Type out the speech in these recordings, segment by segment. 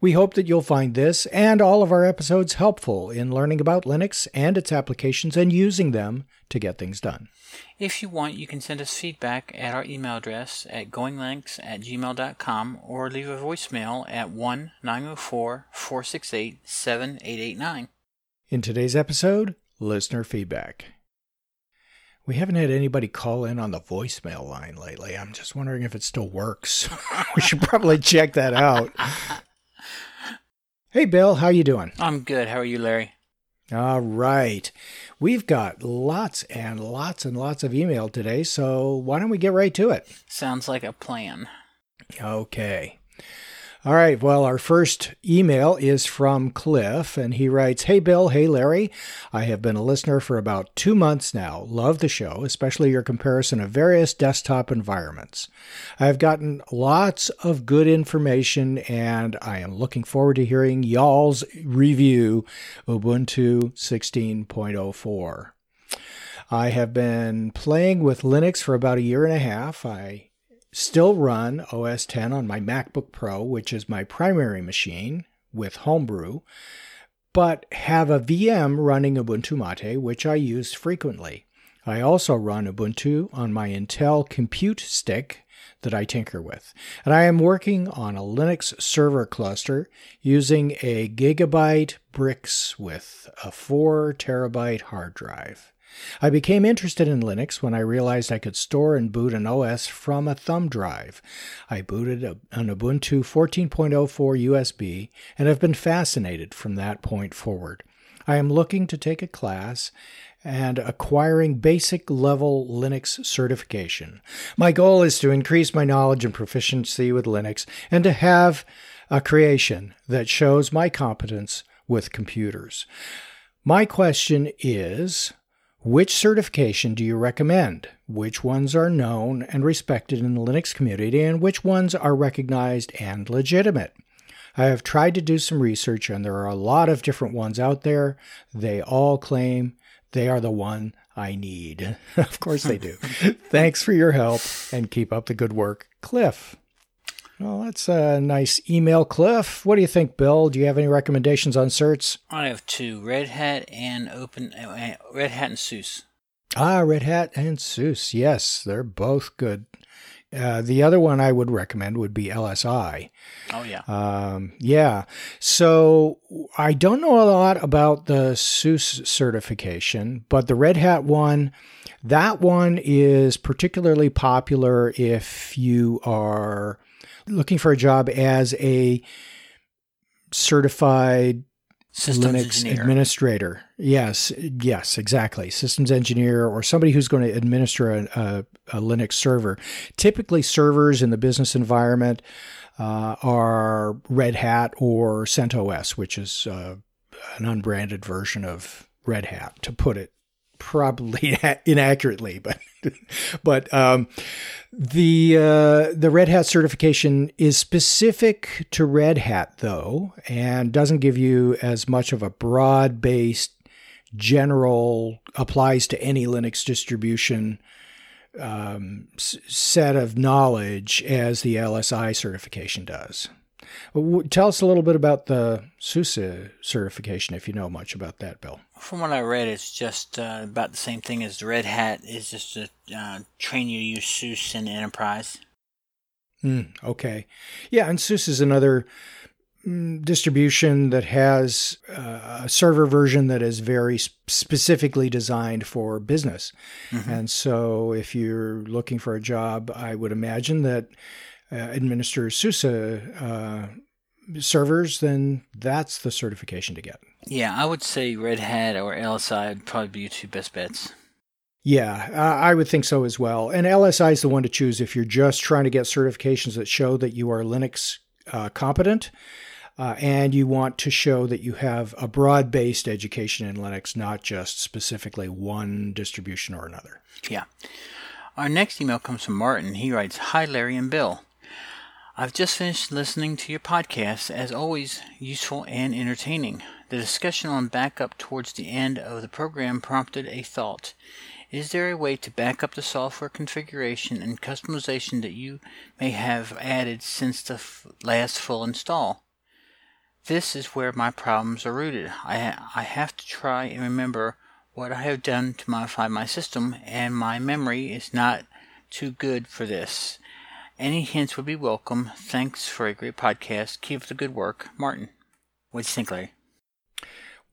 We hope that you'll find this and all of our episodes helpful in learning about Linux and its applications and using them to get things done. If you want, you can send us feedback at our email address at goinglinux@gmail.com or leave a voicemail at 1-904-468-7889. In today's episode, listener feedback. We haven't had anybody call in on the voicemail line lately. I'm just wondering if it still works. We should probably check that out. Hey, Bill, how you doing? I'm good. How are you, Larry? All right. We've got lots and lots and lots of email today, so why don't we get right to it? Sounds like a plan. Okay. All right. Well, our first email is from Cliff, and he writes, Hey, Bill. Hey, Larry. I have been a listener for about 2 months now. Love the show, especially your comparison of various desktop environments. I've gotten lots of good information, and I am looking forward to hearing y'all's review Ubuntu 16.04. I have been playing with Linux for about a year and a half. I still run OS X on my MacBook Pro, which is my primary machine with Homebrew, but have a VM running Ubuntu Mate, which I use frequently. I also run Ubuntu on my Intel Compute Stick that I tinker with. And I am working on a Linux server cluster using a Gigabyte Bricks with a 4 terabyte hard drive. I became interested in Linux when I realized I could store and boot an OS from a thumb drive. I booted an Ubuntu 14.04 USB and have been fascinated from that point forward. I am looking to take a class and acquiring basic level Linux certification. My goal is to increase my knowledge and proficiency with Linux and to have a creation that shows my competence with computers. My question is, which certification do you recommend? Which ones are known and respected in the Linux community, and which ones are recognized and legitimate? I have tried to do some research, and there are a lot of different ones out there. They all claim they are the one I need. Of course they do. Thanks for your help, and keep up the good work, Cliff. Well, that's a nice email, Cliff. What do you think, Bill? Do you have any recommendations on certs? I have two, Red Hat and SUSE. Red Hat and SUSE. Yes, they're both good. The other one I would recommend would be LSI. Oh, yeah. So I don't know a lot about the SUSE certification, but the Red Hat one, that one is particularly popular if you are looking for a job as a certified systems Linux engineer. Administrator. Yes, exactly. Systems engineer or somebody who's going to administer a Linux server. Typically, servers in the business environment are Red Hat or CentOS, which is an unbranded version of Red Hat, to put it probably inaccurately, but the Red Hat certification is specific to Red Hat though, and doesn't give you as much of a broad-based general applies to any Linux distribution set of knowledge as the LSI certification does. Tell us a little bit about the SUSE certification, if you know much about that, Bill. From what I read, it's just about the same thing as the Red Hat. It's just to train you to use SUSE in enterprise. Okay. Yeah, and SUSE is another distribution that has a server version that is very specifically designed for business. Mm-hmm. And so if you're looking for a job, I would imagine that administers SUSE servers, then that's the certification to get. Yeah, I would say Red Hat or LSI would probably be your two best bets. Yeah, I would think so as well. And LSI is the one to choose if you're just trying to get certifications that show that you are Linux competent. and you want to show that you have a broad-based education in Linux, not just specifically one distribution or another. Yeah. Our next email comes from Martin. He writes, "Hi, Larry and Bill. I've just finished listening to your podcast, as always, useful and entertaining. The discussion on backup towards the end of the program prompted a thought. Is there a way to back up the software configuration and customization that you may have added since the last full install? This is where my problems are rooted. I have to try and remember what I have done to modify my system, and my memory is not too good for this. Any hints would be welcome. Thanks for a great podcast. Keep up the good work. Martin." What do you think, Larry?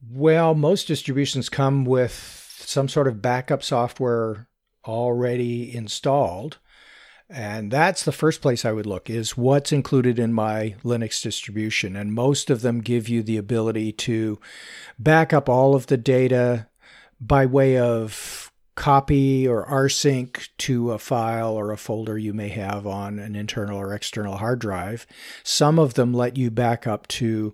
Well, most distributions come with some sort of backup software already installed. And that's the first place I would look, is what's included in my Linux distribution. And most of them give you the ability to back up all of the data by way of copy or rsync to a file or a folder you may have on an internal or external hard drive. Some of them let you back up to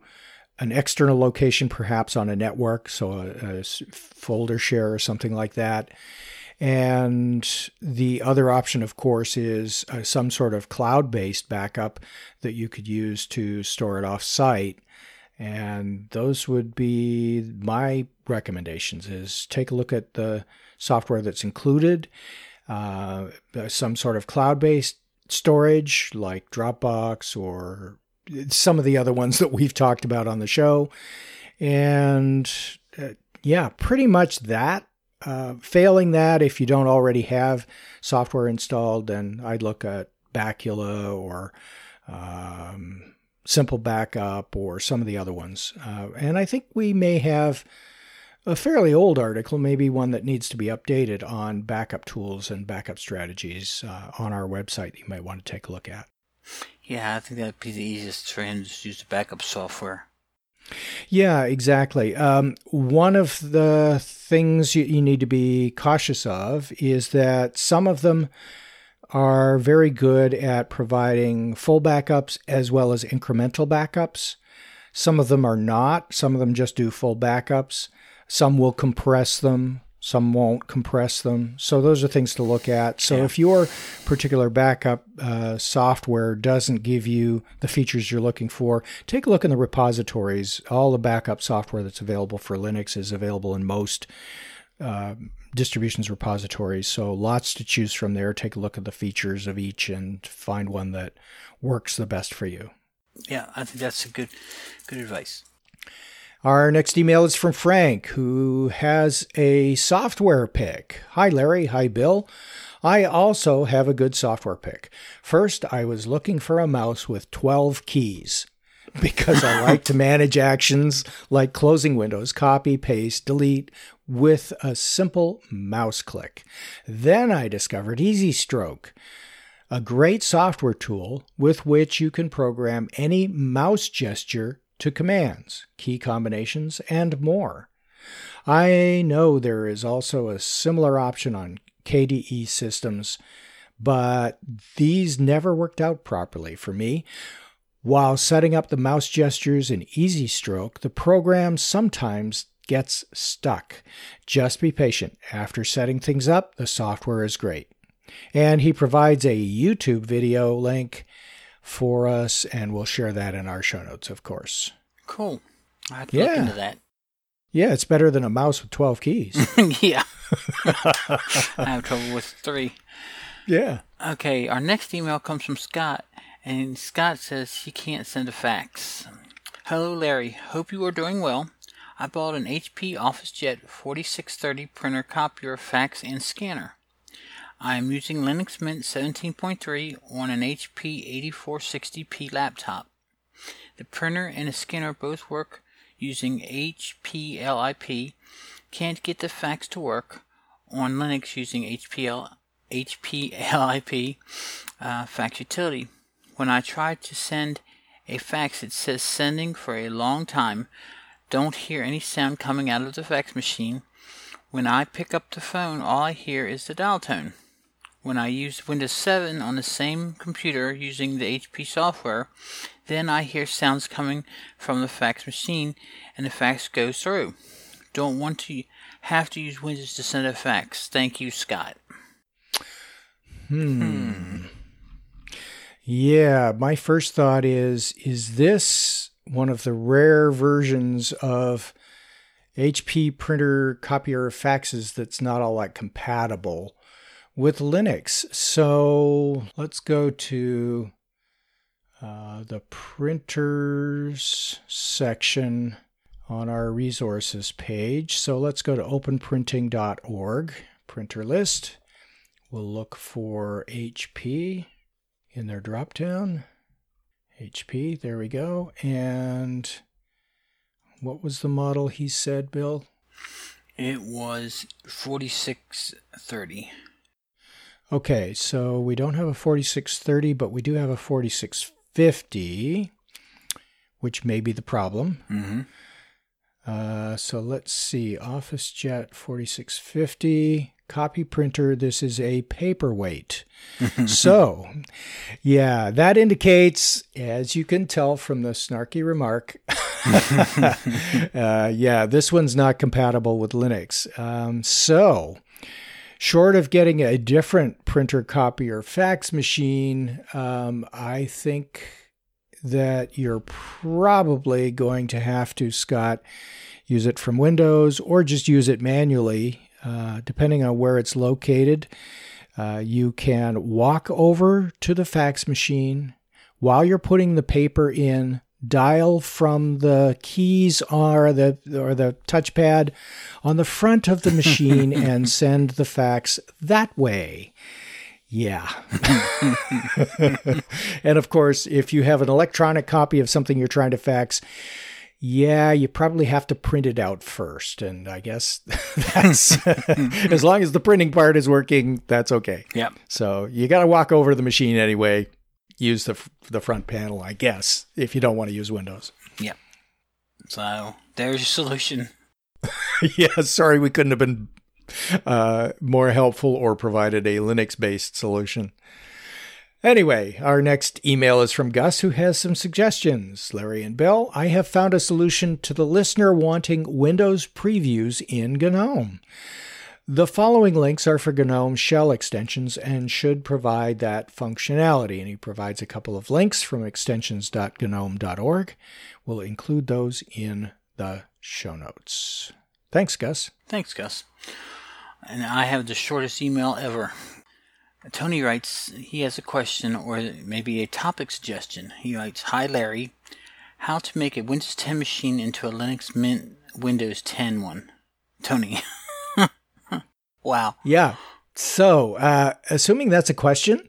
an external location, perhaps on a network, so a folder share or something like that. And the other option, of course, is some sort of cloud-based backup that you could use to store it off-site. And those would be my recommendations, is take a look at the software that's included, some sort of cloud-based storage like Dropbox or some of the other ones that we've talked about on the show. And yeah, pretty much that. Failing that, if you don't already have software installed, then I'd look at Bacula or Simple Backup or some of the other ones. And I think we may have a fairly old article, maybe one that needs to be updated, on backup tools and backup strategies on our website that you might want to take a look at. Yeah, I think that'd be the easiest for him to use the backup software. Yeah, exactly. One of the things you need to be cautious of is that some of them are very good at providing full backups as well as incremental backups. Some of them are not. Some of them just do full backups. Some will compress them. Some won't compress them. So those are things to look at. So if your particular backup software doesn't give you the features you're looking for, take a look in the repositories. All the backup software that's available for Linux is available in most distributions repositories. So lots to choose from there. Take a look at the features of each and find one that works the best for you. Yeah, I think that's a good advice. Our next email is from Frank, who has a software pick. "Hi, Larry. Hi, Bill. I also have a good software pick. First, I was looking for a mouse with 12 keys because I like to manage actions like closing windows, copy, paste, delete with a simple mouse click. Then I discovered EasyStroke, a great software tool with which you can program any mouse gesture to commands, key combinations, and more. I know there is also a similar option on KDE systems, but these never worked out properly for me. While setting up the mouse gestures in EasyStroke, the program sometimes gets stuck. Just be patient. After setting things up, the software is great." And he provides a YouTube video link for us, and we'll share that in our show notes, of course. Cool. I have to look into that. Yeah, it's better than a mouse with 12 keys. Yeah. I have trouble with 3. Yeah. Okay, our next email comes from Scott, and Scott says he can't send a fax. "Hello, Larry. Hope you are doing well. I bought an HP OfficeJet 4630 printer, copier, fax, and scanner. I am using Linux Mint 17.3 on an HP 8460p laptop. The printer and the scanner both work using HPLIP. Can't get the fax to work on Linux using HPLIP fax utility. When I try to send a fax, it says sending for a long time. Don't hear any sound coming out of the fax machine. When I pick up the phone, all I hear is the dial tone. when I used Windows 7 on the same computer using the HP software, then I hear sounds coming from the fax machine and the fax goes through. Don't want to have to use Windows to send a fax. Thank you, Scott. Yeah, my first thought is this one of the rare versions of HP printer, copier, faxes that's not all that compatible with Linux? So let's go to the printers section on our resources page. So let's go to openprinting.org, printer list. We'll look for HP in their drop-down. HP, there we go. And what was the model he said, Bill? It was 4630. Okay, so we don't have a 4630, but we do have a 4650, which may be the problem. Mm-hmm. So let's see, OfficeJet 4650, copy printer. This is a paperweight. So, yeah, that indicates, as you can tell from the snarky remark, yeah, this one's not compatible with Linux. So, short of getting a different printer, copier, fax machine, I think that you're probably going to have to, Scott, use it from Windows or just use it manually, depending on where it's located. You can walk over to the fax machine while you're putting the paper in, dial from the keys or the touchpad on the front of the machine and send the fax that way. Yeah. And of course, if you have an electronic copy of something you're trying to fax, yeah, you probably have to print it out first. And I guess that's, as long as the printing part is working, that's okay. Yeah. So you got to walk over to the machine anyway. Use the front panel, I guess, if you don't want to use Windows. Yep. So there's your solution. Yeah, sorry we couldn't have been more helpful or provided a Linux-based solution. Anyway, our next email is from Gus, who has some suggestions. Larry and Bill, I have found a solution to the listener wanting Windows previews in GNOME. The following links are for GNOME shell extensions and should provide that functionality. And he provides a couple of links from extensions.gnome.org. We'll include those in the show notes. Thanks, Gus. Thanks, Gus. And I have the shortest email ever. Tony writes, he has a question or maybe a topic suggestion. He writes, "Hi, Larry. How to make a Windows 10 machine into a Linux Mint Windows 10 one?" Tony. Wow. Yeah. So, assuming that's a question,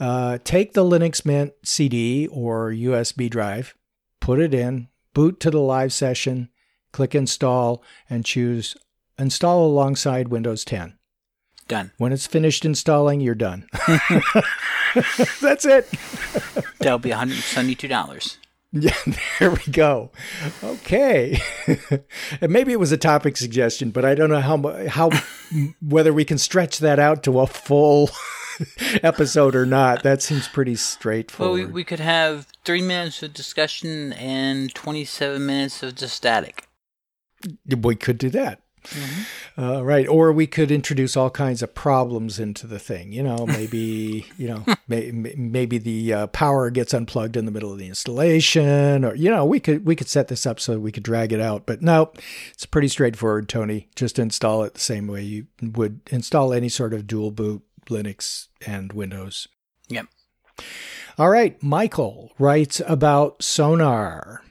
take the Linux Mint CD or USB drive, put it in, boot to the live session, click install, and choose install alongside Windows 10. Done. When it's finished installing, you're done. That's it. That'll be $172. Yeah, there we go. Okay. And maybe it was a topic suggestion, but I don't know how whether we can stretch that out to a full episode or not. That seems pretty straightforward. Well, we could have 3 minutes of discussion and 27 minutes of just static. We could do that. Mm-hmm. Right. Or we could introduce all kinds of problems into the thing. You know, maybe, maybe the power gets unplugged in the middle of the installation, or, we could set this up so we could drag it out. But no, it's pretty straightforward, Tony. Just install it the same way you would install any sort of dual boot Linux and Windows. Yep. All right. Michael writes about Sonar.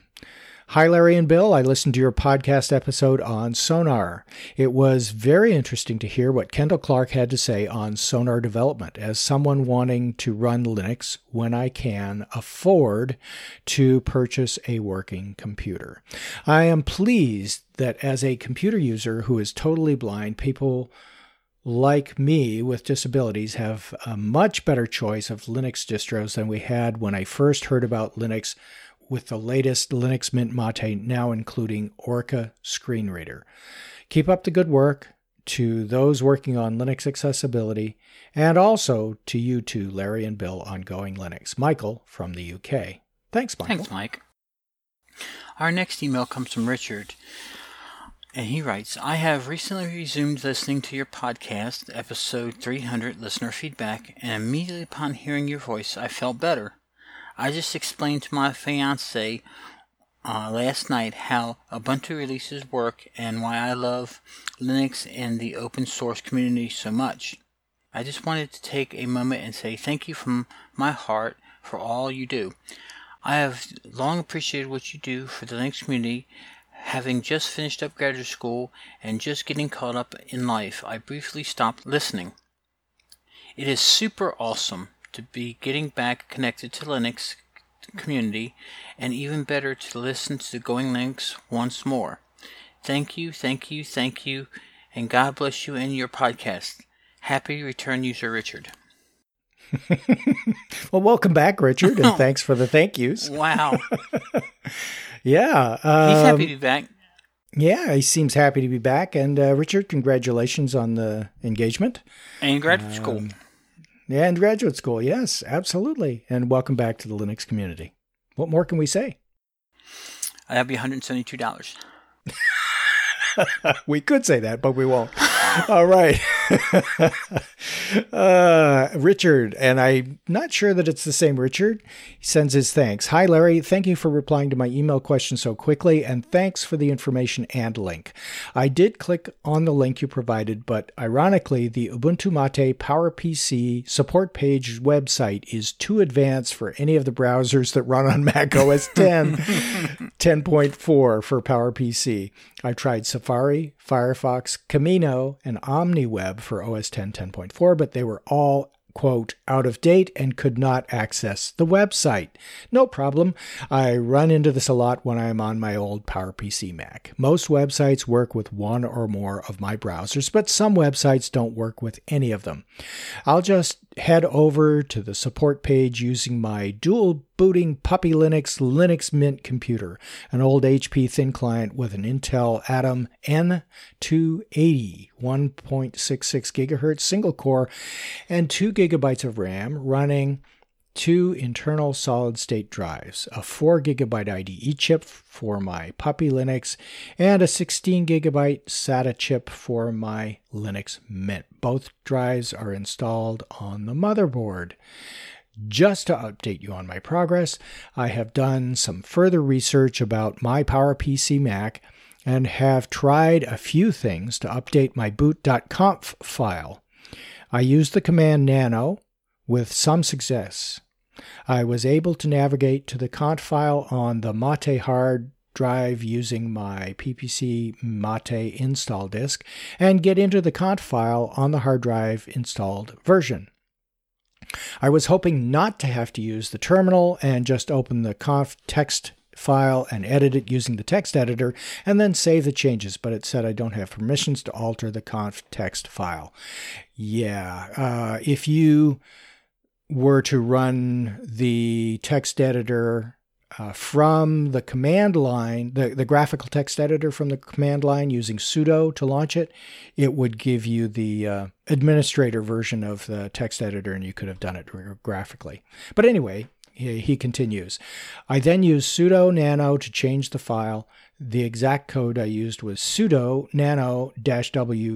"Hi, Larry and Bill. I listened to your podcast episode on Sonar. It was very interesting to hear what Kendall Clark had to say on Sonar development. As someone wanting to run Linux when I can afford to purchase a working computer, I am pleased that as a computer user who is totally blind, people like me with disabilities have a much better choice of Linux distros than we had when I first heard about Linux, with the latest Linux Mint Mate, now including Orca screen reader. Keep up the good work. to those working on Linux accessibility, and also to you two, Larry and Bill, on Going Linux. Michael from the UK. Thanks, Michael. Thanks, Mike. Our next email comes from Richard, and he writes, I have recently resumed listening to your podcast, episode 300, Listener Feedback, and immediately upon hearing your voice, I felt better. I just explained to my fiancé last night how Ubuntu releases work and why I love Linux and the open source community so much. I just wanted to take a moment and say thank you from my heart for all you do. I have long appreciated what you do for the Linux community. Having just finished up graduate school and just getting caught up in life, I briefly stopped listening. It is super awesome to be getting back connected to Linux community, and even better to listen to Going Linux once more. Thank you, and God bless you and your podcast. Happy return, user Richard. Well, welcome back, Richard, and thanks for the thank yous. Wow. Yeah. He's happy to be back. Yeah, he seems happy to be back. And Richard, congratulations on the engagement. And graduate school. Yeah, and graduate school. Yes, absolutely. And welcome back to the Linux community. What more can we say? That'd be $172. We could say that, but we won't. All right. Richard, and I'm not sure that it's the same Richard, he sends his thanks. Hi, Larry. Thank you for replying to my email question so quickly, and thanks for the information and link. I did click on the link you provided, but ironically, the Ubuntu Mate PowerPC support page website is too advanced for any of the browsers that run on Mac OS 10, 10.4 for PowerPC. I've tried Safari, Firefox, Camino, and OmniWeb for OS 10, 10.4, but they were all, quote, out of date and could not access the website. No problem. I run into this a lot when I'm on my old PowerPC Mac. Most websites work with one or more of my browsers, but some websites don't work with any of them. I'll just head over to the support page using my dual booting Puppy Linux Mint computer, an old HP thin client with an Intel Atom N280 1.66 gigahertz single core and 2 gigabytes of RAM running two internal solid-state drives, a 4-gigabyte IDE chip for my Puppy Linux, and a 16-gigabyte SATA chip for my Linux Mint. Both drives are installed on the motherboard. Just to update you on my progress, I have done some further research about my PowerPC Mac and have tried a few things to update my boot.conf file. I used the command nano with some success. I was able to navigate to the conf file on the Mate hard drive using my PPC Mate install disk and get into the conf file on the hard drive installed version. I was hoping not to have to use the terminal and just open the conf text file and edit it using the text editor and then save the changes, but it said I don't have permissions to alter the conf text file. Yeah, if you were to run the text editor from the command line, the graphical text editor from the command line using sudo to launch it, it would give you the administrator version of the text editor, and you could have done it graphically. But anyway, he continues. I then used sudo nano to change the file. The exact code I used was sudo nano-w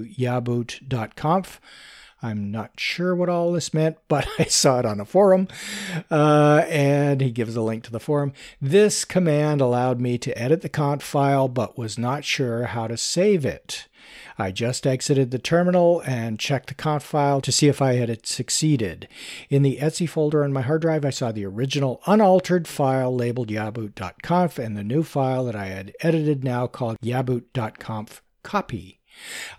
yaboot.conf. I'm not sure what all this meant, but I saw it on a forum, and he gives a link to the forum. This command allowed me to edit the conf file, but was not sure how to save it. I just exited the terminal and checked the conf file to see if I had succeeded. In the Etsy folder on my hard drive, I saw the original unaltered file labeled yaboot.conf and the new file that I had edited now called yaboot.conf copy.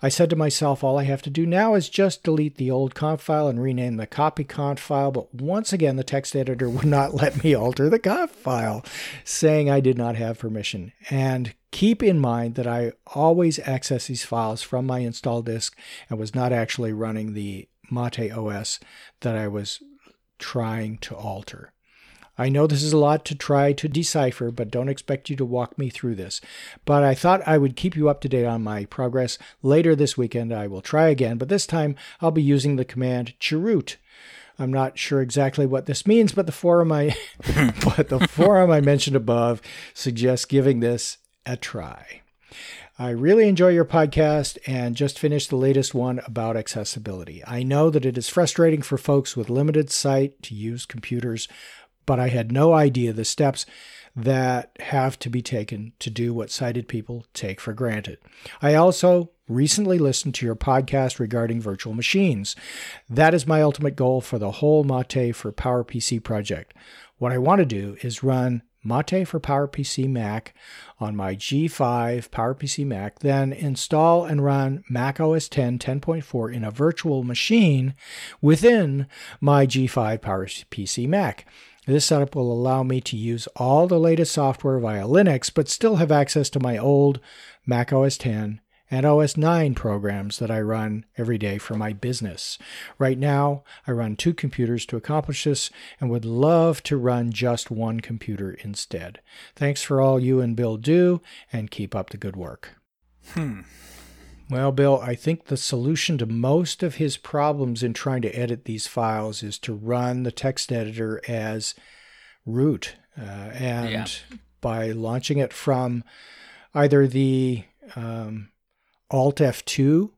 I said to myself, all I have to do now is just delete the old conf file and rename the copy conf file, but once again, the text editor would not let me alter the conf file, saying I did not have permission. And keep in mind that I always access these files from my install disk and was not actually running the Mate OS that I was trying to alter. I know this is a lot to try to decipher, but don't expect you to walk me through this. But I thought I would keep you up to date on my progress. Later this weekend, I will try again, but this time I'll be using the command chroot. I'm not sure exactly what this means, but the forum I mentioned above suggests giving this a try. I really enjoy your podcast and just finished the latest one about accessibility. I know that it is frustrating for folks with limited sight to use computers, but I had no idea the steps that have to be taken to do what sighted people take for granted. I also recently listened to your podcast regarding virtual machines. That is my ultimate goal for the whole Mate for PowerPC project. What I want to do is run Mate for PowerPC Mac on my G5 PowerPC Mac, then install and run Mac OS X 10.4 in a virtual machine within my G5 PowerPC Mac. This setup will allow me to use all the latest software via Linux, but still have access to my old Mac OS X and OS 9 programs that I run every day for my business. Right now, I run two computers to accomplish this and would love to run just one computer instead. Thanks for all you and Bill do, and keep up the good work. Well, Bill, I think the solution to most of his problems in trying to edit these files is to run the text editor as root. By launching it from either the Alt F2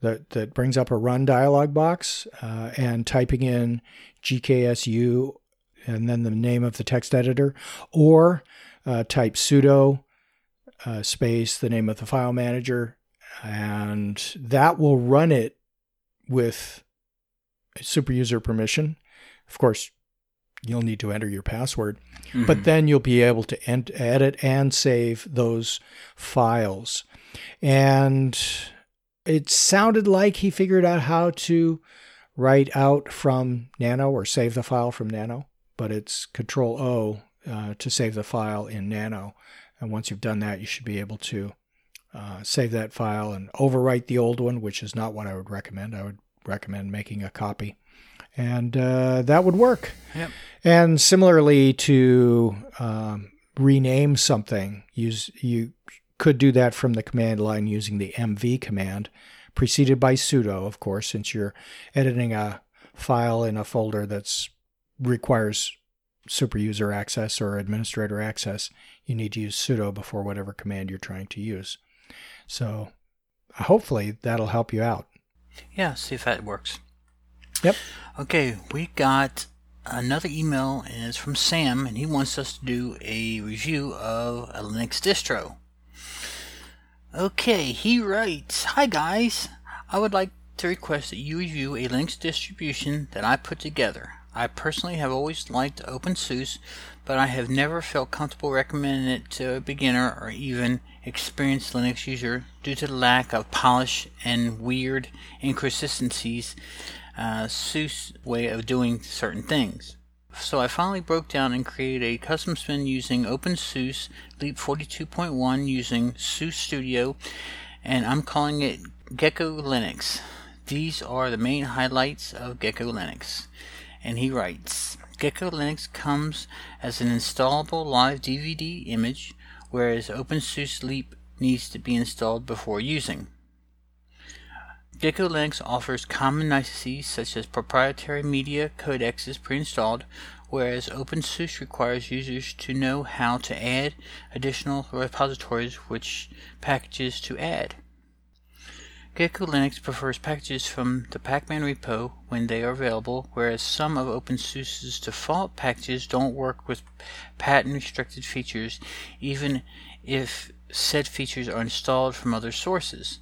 that brings up a run dialog box and typing in GKSU and then the name of the text editor, or type sudo space the name of the file manager, and that will run it with superuser permission. Of course, you'll need to enter your password, but then you'll be able to edit and save those files. And it sounded like he figured out how to write out from Nano or save the file from Nano, but it's Control-O to save the file in Nano. And once you've done that, you should be able to save that file and overwrite the old one, which is not what I would recommend. I would recommend making a copy. And that would work. Yep. And similarly to rename something, you could do that from the command line using the mv command, preceded by sudo, of course, since you're editing a file in a folder that requires superuser access or administrator access. You need to use sudo before whatever command you're trying to use. So hopefully that'll help you out. Yeah, see if that works. Yep. Okay, we got another email, and it's from Sam, and he wants us to do a review of a Linux distro. Okay, he writes, "Hi guys, I would like to request that you review a Linux distribution that I put together. I personally have always liked OpenSUSE, but I have never felt comfortable recommending it to a beginner or even experienced Linux user due to the lack of polish and weird inconsistencies SUSE way of doing certain things. So I finally broke down and created a custom spin using OpenSUSE Leap 42.1 using SUSE Studio, and I'm calling it Gecko Linux. These are the main highlights of Gecko Linux." And he writes, "Gecko Linux comes as an installable live DVD image, whereas OpenSUSE Leap needs to be installed before using. Gecko Linux offers common niceties such as proprietary media codecs pre-installed, whereas OpenSUSE requires users to know how to add additional repositories, which packages to add. Gecko Linux prefers packages from the Pacman repo when they are available, whereas some of OpenSUSE's default packages don't work with patent-restricted features, even if said features are installed from other sources.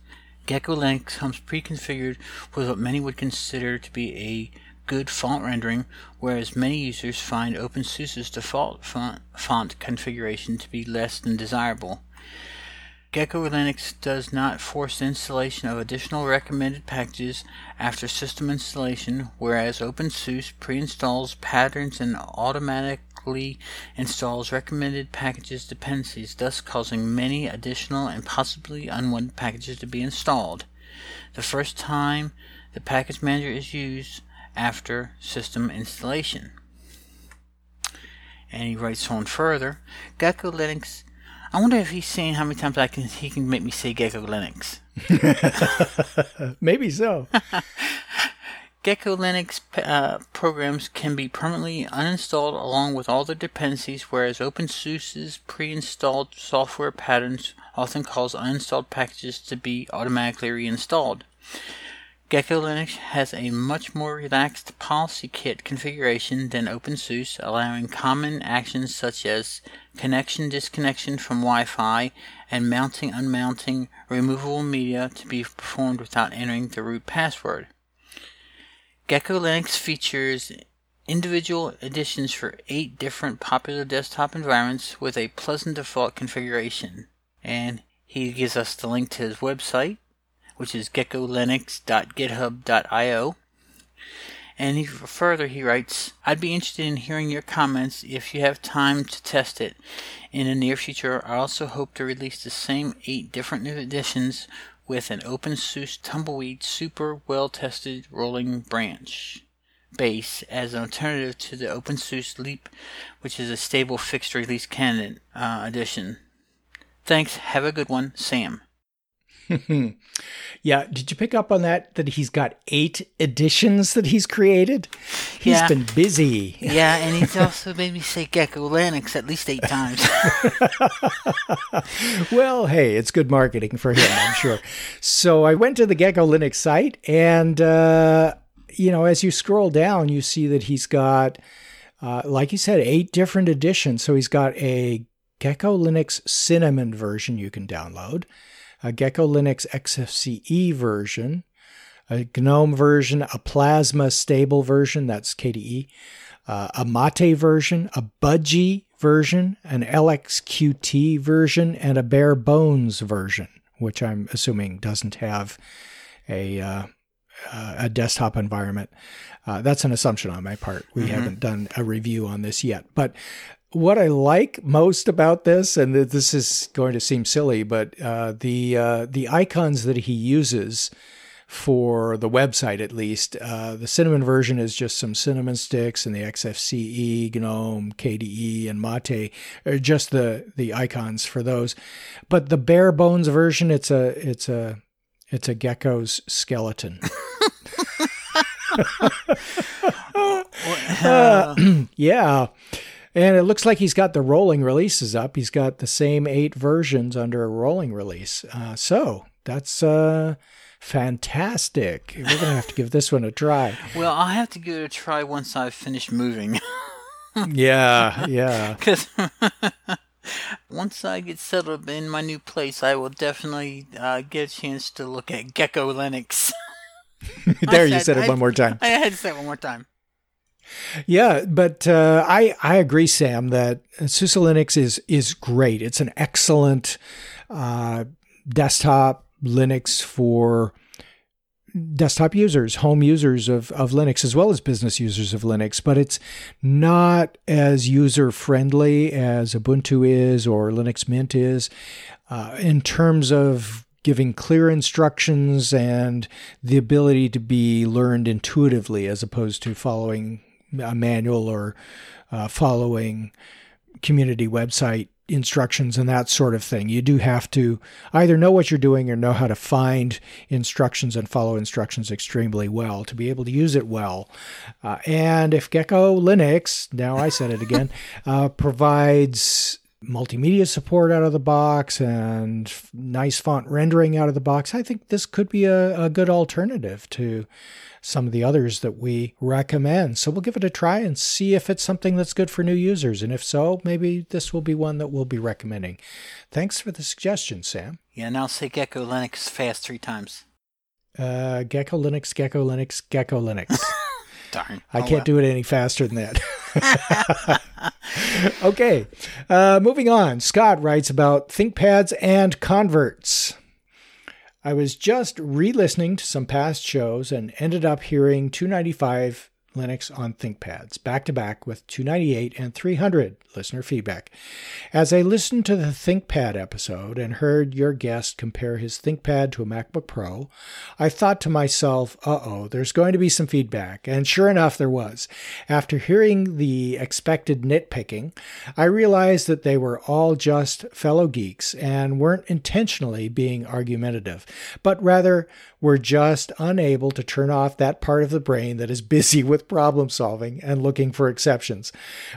Gecko Linux comes pre-configured with what many would consider to be a good font rendering, whereas many users find OpenSUSE's default font configuration to be less than desirable. Gecko Linux does not force the installation of additional recommended packages after system installation, whereas OpenSUSE pre-installs patterns and automatically installs recommended packages dependencies, thus causing many additional and possibly unwanted packages to be installed the first time the package manager is used after system installation. And he writes on further, Gecko Linux. I wonder if he's saying how many times he can make me say Gecko Linux. Maybe so. Gecko Linux programs can be permanently uninstalled along with all their dependencies, whereas OpenSUSE's pre-installed software patterns often cause uninstalled packages to be automatically reinstalled. Gecko Linux has a much more relaxed policy kit configuration than OpenSUSE, allowing common actions such as connection disconnection from Wi-Fi and mounting unmounting removable media to be performed without entering the root password. Gecko Linux features individual editions for 8 different popular desktop environments with a pleasant default configuration. And he gives us the link to his website, which is geckolinux.github.io. And he writes, I'd be interested in hearing your comments if you have time to test it. In the near future, I also hope to release the same 8 different new editions with an OpenSUSE Tumbleweed super well-tested rolling branch base as an alternative to the OpenSUSE Leap, which is a stable fixed release candidate edition. Thanks. Have a good one, Sam. Yeah, did you pick up on that he's got 8 editions that he's created? He's been busy. Yeah, and he's also made me say Gecko Linux at least 8 times. Well, hey, it's good marketing for him, I'm sure. So I went to the Gecko Linux site, and, as you scroll down, you see that he's got, like you said, 8 different editions. So he's got a Gecko Linux Cinnamon version you can download, a Gecko Linux XFCE version, a GNOME version, a Plasma stable version, that's KDE, a Mate version, a Budgie version, an LXQT version, and a Bare Bones version, which I'm assuming doesn't have a desktop environment. That's an assumption on my part. We haven't done a review on this yet, but what I like most about this, and this is going to seem silly, but the icons that he uses for the website, at least, the Cinnamon version is just some cinnamon sticks, and the XFCE, GNOME, KDE, and Mate are just the icons for those. But the Bare Bones version, it's a gecko's skeleton. Yeah. And it looks like he's got the rolling releases up. He's got the same 8 versions under a rolling release. So that's fantastic. We're going to have to give this one a try. Well, I'll have to give it a try once I've finished moving. Yeah. Because once I get settled in my new place, I will definitely get a chance to look at Gecko Linux. I had to say it one more time. Yeah, but I agree, Sam, that SUSE Linux is great. It's an excellent desktop Linux for desktop users, home users of Linux, as well as business users of Linux. But it's not as user-friendly as Ubuntu is or Linux Mint is in terms of giving clear instructions and the ability to be learned intuitively as opposed to following a manual or following community website instructions and that sort of thing. You do have to either know what you're doing or know how to find instructions and follow instructions extremely well to be able to use it well. And if Gecko Linux, now I said it again, provides multimedia support out of the box and nice font rendering out of the box, I think this could be a good alternative to some of the others that we recommend. So we'll give it a try and see if it's something that's good for new users. And if so, maybe this will be one that we'll be recommending. Thanks for the suggestion, Sam. Yeah, and I'll say Gecko Linux fast 3 times. Gecko Linux, Gecko Linux, Gecko Linux. Darn. I can't do it any faster than that. Okay, moving on. Scott writes about ThinkPads and converts. I was just re-listening to some past shows and ended up hearing 295 Linux on ThinkPads, back-to-back with 298 and 300 listener feedback. As I listened to the ThinkPad episode and heard your guest compare his ThinkPad to a MacBook Pro, I thought to myself, uh-oh, there's going to be some feedback. And sure enough, there was. After hearing the expected nitpicking, I realized that they were all just fellow geeks and weren't intentionally being argumentative, but rather were just unable to turn off that part of the brain that is busy with problem solving and looking for exceptions,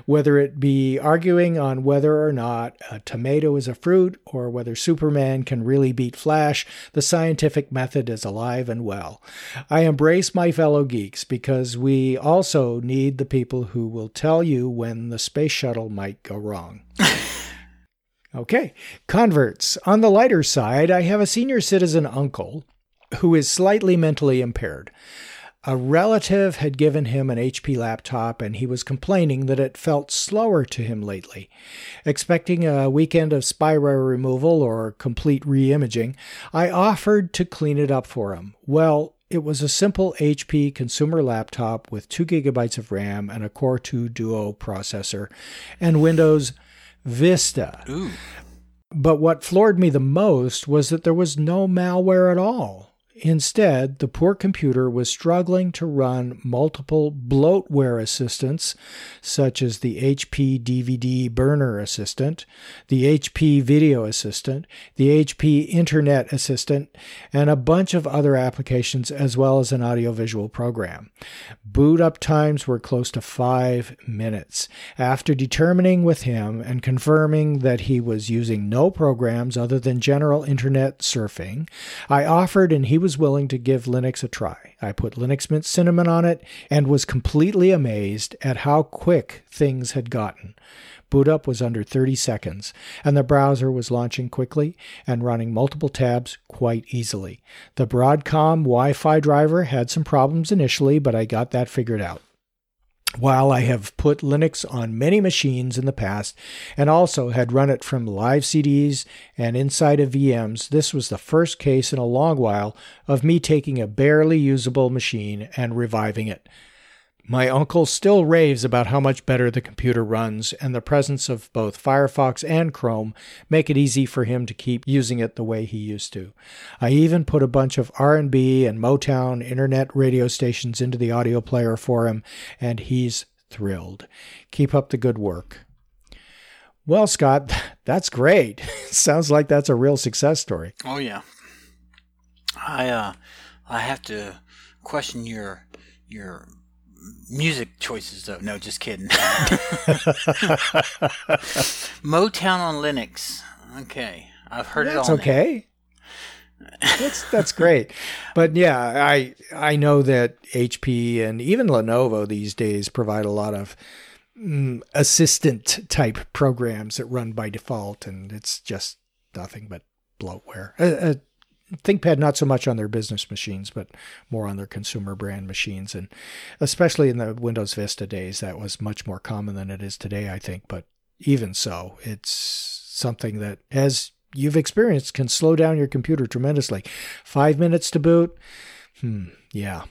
whether it be arguing on whether or not a tomato is a fruit or whether Superman can really beat Flash. The scientific method is alive and well. I embrace my fellow geeks because we also need the people who will tell you when the space shuttle might go wrong. Okay, converts. On the lighter side, I have a senior citizen uncle who is slightly mentally impaired. A relative had given him an HP laptop, and he was complaining that it felt slower to him lately. Expecting a weekend of spyware removal or complete reimaging, I offered to clean it up for him. Well, it was a simple HP consumer laptop with 2 gigabytes of RAM and a Core 2 Duo processor and Windows Vista. Ooh. But what floored me the most was that there was no malware at all. Instead, the poor computer was struggling to run multiple bloatware assistants, such as the HP DVD burner assistant, the HP video assistant, the HP internet assistant, and a bunch of other applications, as well as an audiovisual program. Boot up times were close to 5 minutes. After determining with him and confirming that he was using no programs other than general internet surfing, I offered and he was willing to give Linux a try. I put Linux Mint Cinnamon on it and was completely amazed at how quick things had gotten. Boot up was under 30 seconds, and the browser was launching quickly and running multiple tabs quite easily. The Broadcom Wi-Fi driver had some problems initially, but I got that figured out. While I have put Linux on many machines in the past and also had run it from live CDs and inside of VMs, this was the first case in a long while of me taking a barely usable machine and reviving it. My uncle still raves about how much better the computer runs, and the presence of both Firefox and Chrome make it easy for him to keep using it the way he used to. I even put a bunch of R&B and Motown internet radio stations into the audio player for him, and he's thrilled. Keep up the good work. Well, Scott, that's great. Sounds like that's a real success story. Oh, yeah. I have to question your music choices, though. No, just kidding. Motown on Linux. Okay. I've heard it all. That's okay. That's great. But yeah, I know that HP and even Lenovo these days provide a lot of assistant type programs that run by default, and it's just nothing but bloatware. ThinkPad not so much on their business machines, but more on their consumer brand machines. And especially in the Windows Vista days, that was much more common than it is today, I think. But even so, it's something that, as you've experienced, can slow down your computer tremendously. 5 minutes to boot? Yeah.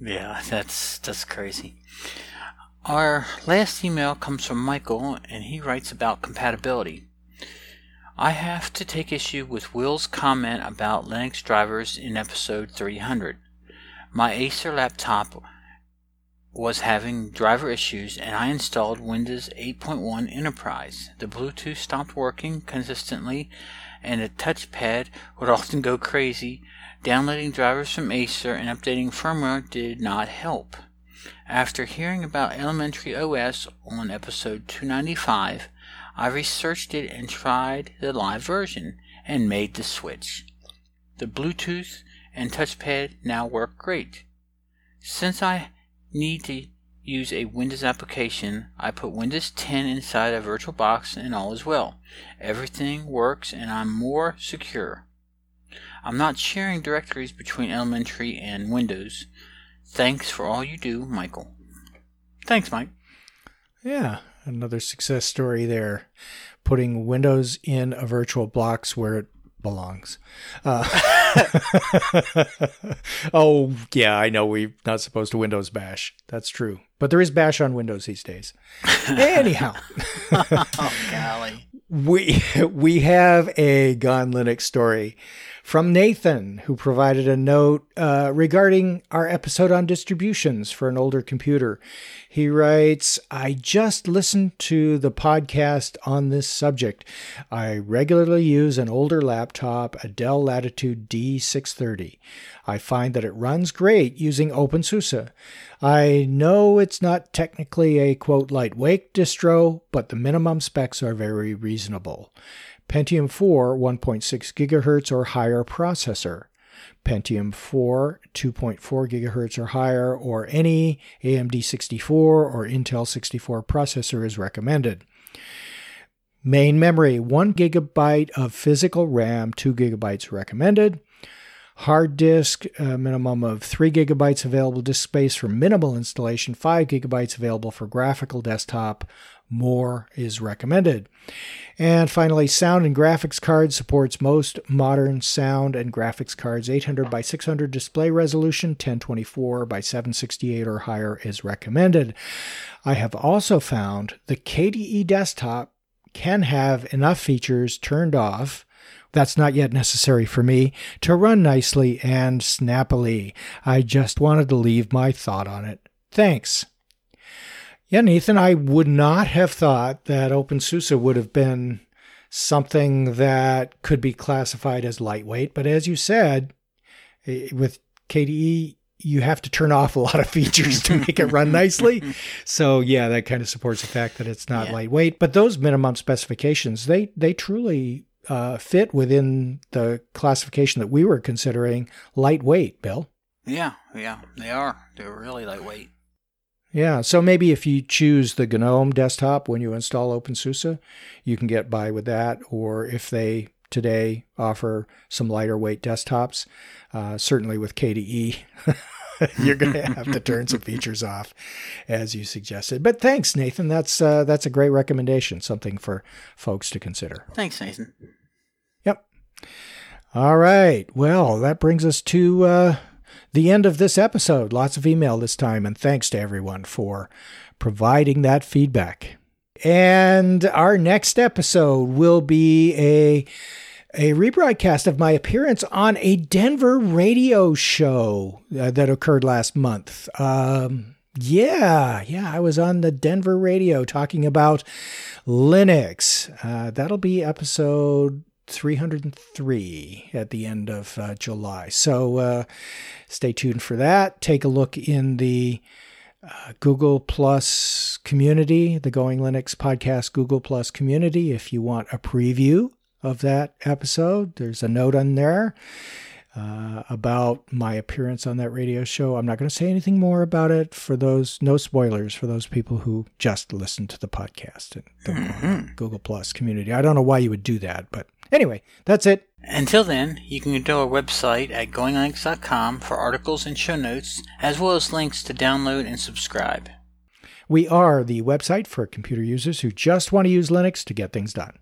Yeah, that's crazy. Our last email comes from Michael, and he writes about compatibility. I have to take issue with Will's comment about Linux drivers in episode 300. My Acer laptop was having driver issues, and I installed Windows 8.1 Enterprise. The Bluetooth stopped working consistently, and the touchpad would often go crazy. Downloading drivers from Acer and updating firmware did not help. After hearing about Elementary OS on episode 295, I researched it and tried the live version and made the switch. The Bluetooth and touchpad now work great. Since I need to use a Windows application, I put Windows 10 inside a VirtualBox and all is well. Everything works and I'm more secure. I'm not sharing directories between Elementary and Windows. Thanks for all you do, Michael. Thanks, Mike. Yeah. Another success story there, putting Windows in a VirtualBox where it belongs. Oh, yeah, I know we're not supposed to Windows bash. That's true. But there is bash on Windows these days. Anyhow. Oh, golly. We have a Gone Linux story from Nathan, who provided a note regarding our episode on distributions for an older computer. He writes, I just listened to the podcast on this subject. I regularly use an older laptop, a Dell Latitude D630. I find that it runs great using OpenSUSE. I know it's not technically a, quote, lightweight distro, but the minimum specs are very reasonable. Pentium 4 1.6 gigahertz or higher processor, Pentium 4 2.4 gigahertz or higher, or any AMD 64 or Intel 64 processor is recommended. Main memory, 1 gigabyte of physical RAM, 2 gigabytes recommended. Hard disk, a minimum of 3 gigabytes available disk space for minimal installation, 5 gigabytes available for graphical desktop. More is recommended. And finally, sound and graphics card supports most modern sound and graphics cards. 800 by 600 display resolution, 1024 by 768 or higher is recommended. I have also found the KDE desktop can have enough features turned off, that's not yet necessary for me, to run nicely and snappily. I just wanted to leave my thought on it. Thanks. Yeah, Nathan, I would not have thought that OpenSUSE would have been something that could be classified as lightweight. But as you said, with KDE, you have to turn off a lot of features to make it run nicely. So, yeah, that kind of supports the fact that it's not lightweight. But those minimum specifications, they truly fit within the classification that we were considering lightweight, Bill. Yeah, they are. They're really lightweight. Yeah, so maybe if you choose the GNOME desktop when you install OpenSUSE, you can get by with that. Or if they today offer some lighter weight desktops, certainly with KDE, you're going to have to turn some features off, as you suggested. But thanks, Nathan. That's a great recommendation, something for folks to consider. Thanks, Nathan. Yep. All right. Well, that brings us to... the end of this episode. Lots of email this time, and thanks to everyone for providing that feedback. And our next episode will be a rebroadcast of my appearance on a Denver radio show that occurred last month. I was on the Denver radio talking about Linux. That'll be episode 303 at the end of July. So stay tuned for that. Take a look in the Google Plus community, the Going Linux podcast Google Plus community, if you want a preview of that episode. There's a note on there about my appearance on that radio show. I'm not going to say anything more about it for those, no spoilers for those people who just listen to the podcast and the Google Plus community. I don't know why you would do that, but anyway, that's it. Until then, you can go to our website at goinglinux.com for articles and show notes, as well as links to download and subscribe. We are the website for computer users who just want to use Linux to get things done.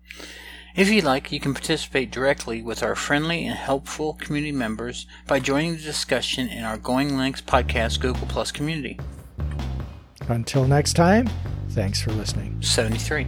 If you'd like, you can participate directly with our friendly and helpful community members by joining the discussion in our Going Linux podcast Google Plus community. Until next time, thanks for listening. 73.